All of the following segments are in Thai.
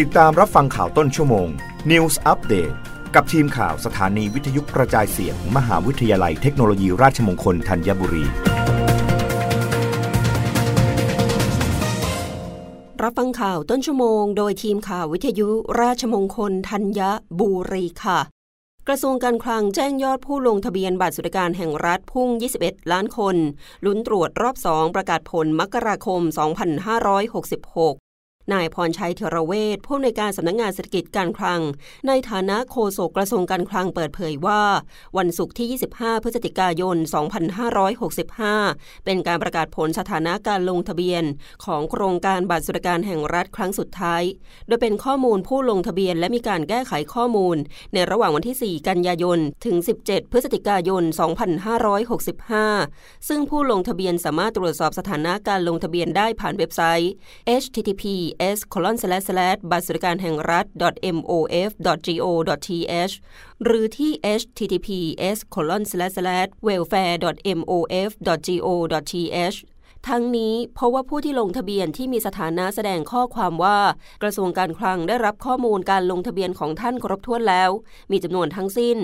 ติดตามรับฟังข่าวต้นชั่วโมง News Update กับทีมข่าวสถานีวิทยุกระจายเสียง มหาวิทยาลัยเทคโนโลยีราชมงคลธัญบุรีรับฟังข่าวต้นชั่วโมงโดยทีมข่าววิทยุราชมงคลธัญบุรีค่ะกระทรวงการคลังแจ้งยอดผู้ลงทะเบียนบัตรสวัสดิการแห่งรัฐพุ่ง21ล้านคนลุ้นตรวจรอบ2ประกาศผลมกราคม2566นายพรชัยเถรเวชผู้อำนวยการสำนักงานเศรษฐกิจการคลังในฐานะโฆษกกระทรวงการคลังเปิดเผยว่าวันศุกร์ที่25พฤศจิกายน2565เป็นการประกาศผลสถานะการลงทะเบียนของโครงการบัตรสวัสดิการแห่งรัฐครั้งสุดท้ายโดยเป็นข้อมูลผู้ลงทะเบียนและมีการแก้ไขข้อมูลในระหว่างวันที่4กันยายนถึง17พฤศจิกายน2565ซึ่งผู้ลงทะเบียนสามารถตรวจสอบสถานะการลงทะเบียนได้ผ่านเว็บไซต์ https://batsrikanheingrat.mof.go.th หรือที่ https://welfare.mof.go.th ทั้งนี้เพราะว่าผู้ที่ลงทะเบียนที่มีสถานะแสดงข้อความว่ากระทรวงการคลังได้รับข้อมูลการลงทะเบียนของท่านครบถ้วนแล้วมีจำนวนทั้งสิ้น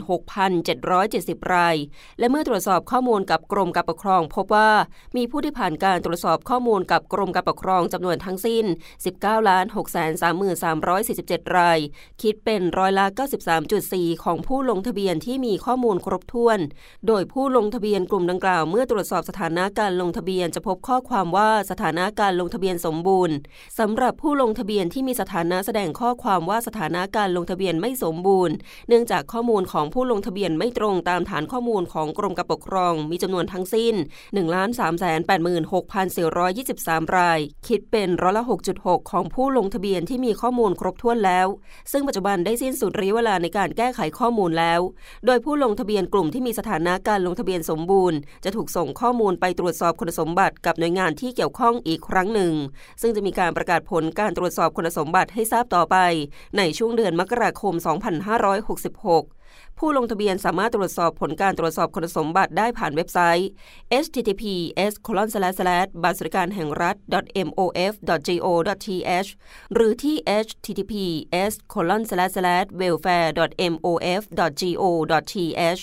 21,16,770 รายและเมื่อตรวจสอบข้อมูลกับกรมการปกครองพบว่ามีผู้ที่ผ่านการตรวจสอบข้อมูลกับกรมการปกครองจำนวนทั้งสิ้น 19,633,347 รายคิดเป็นร้อยละ 93.4 ของผู้ลงทะเบียนที่มีข้อมูลครบถ้วนโดยผู้ลงทะเบียนกลุ่มดังกล่าวเมื่อตรวจสอบสถานะการลงทะเบียนจะพบข้อความว่าสถานะการลงทะเบียนสมบูรณ์สำหรับผู้ลงทะเบียนที่มีสถานะแสดงข้อความว่าสถานะการลงทะเบียนไม่สมบูรณ์เนื่องจากข้อมูลของผู้ลงทะเบียนไม่ตรงตามฐานข้อมูลของกรมการปกครองมีจำนวนทั้งสิ้น 1,386,423 รายคิดเป็นร้อยละ 6.6 ของผู้ลงทะเบียนที่มีข้อมูลครบถ้วนแล้วซึ่งปัจจุบันได้สิ้นสุดระยะเวลาในการแก้ไขข้อมูลแล้วโดยผู้ลงทะเบียนกลุ่มที่มีสถานะการลงทะเบียนสมบูรณ์จะถูกส่งข้อมูลไปตรวจสอบคุณสมบัติกับหน่วยงานที่เกี่ยวข้องอีกครั้งหนึ่งซึ่งจะมีการประกาศผลการตรวจสอบคุณสมบัติให้ทราบต่อไปในช่วงเดือนมกราคม2566ผู้ลงทะเบียนสามารถตรวจสอบผลการตรวจสอบคุณสมบัติได้ผ่านเว็บไซต์ https://batsrikanheingrat.mof.go.th หรือที่ https://welfare.mof.go.th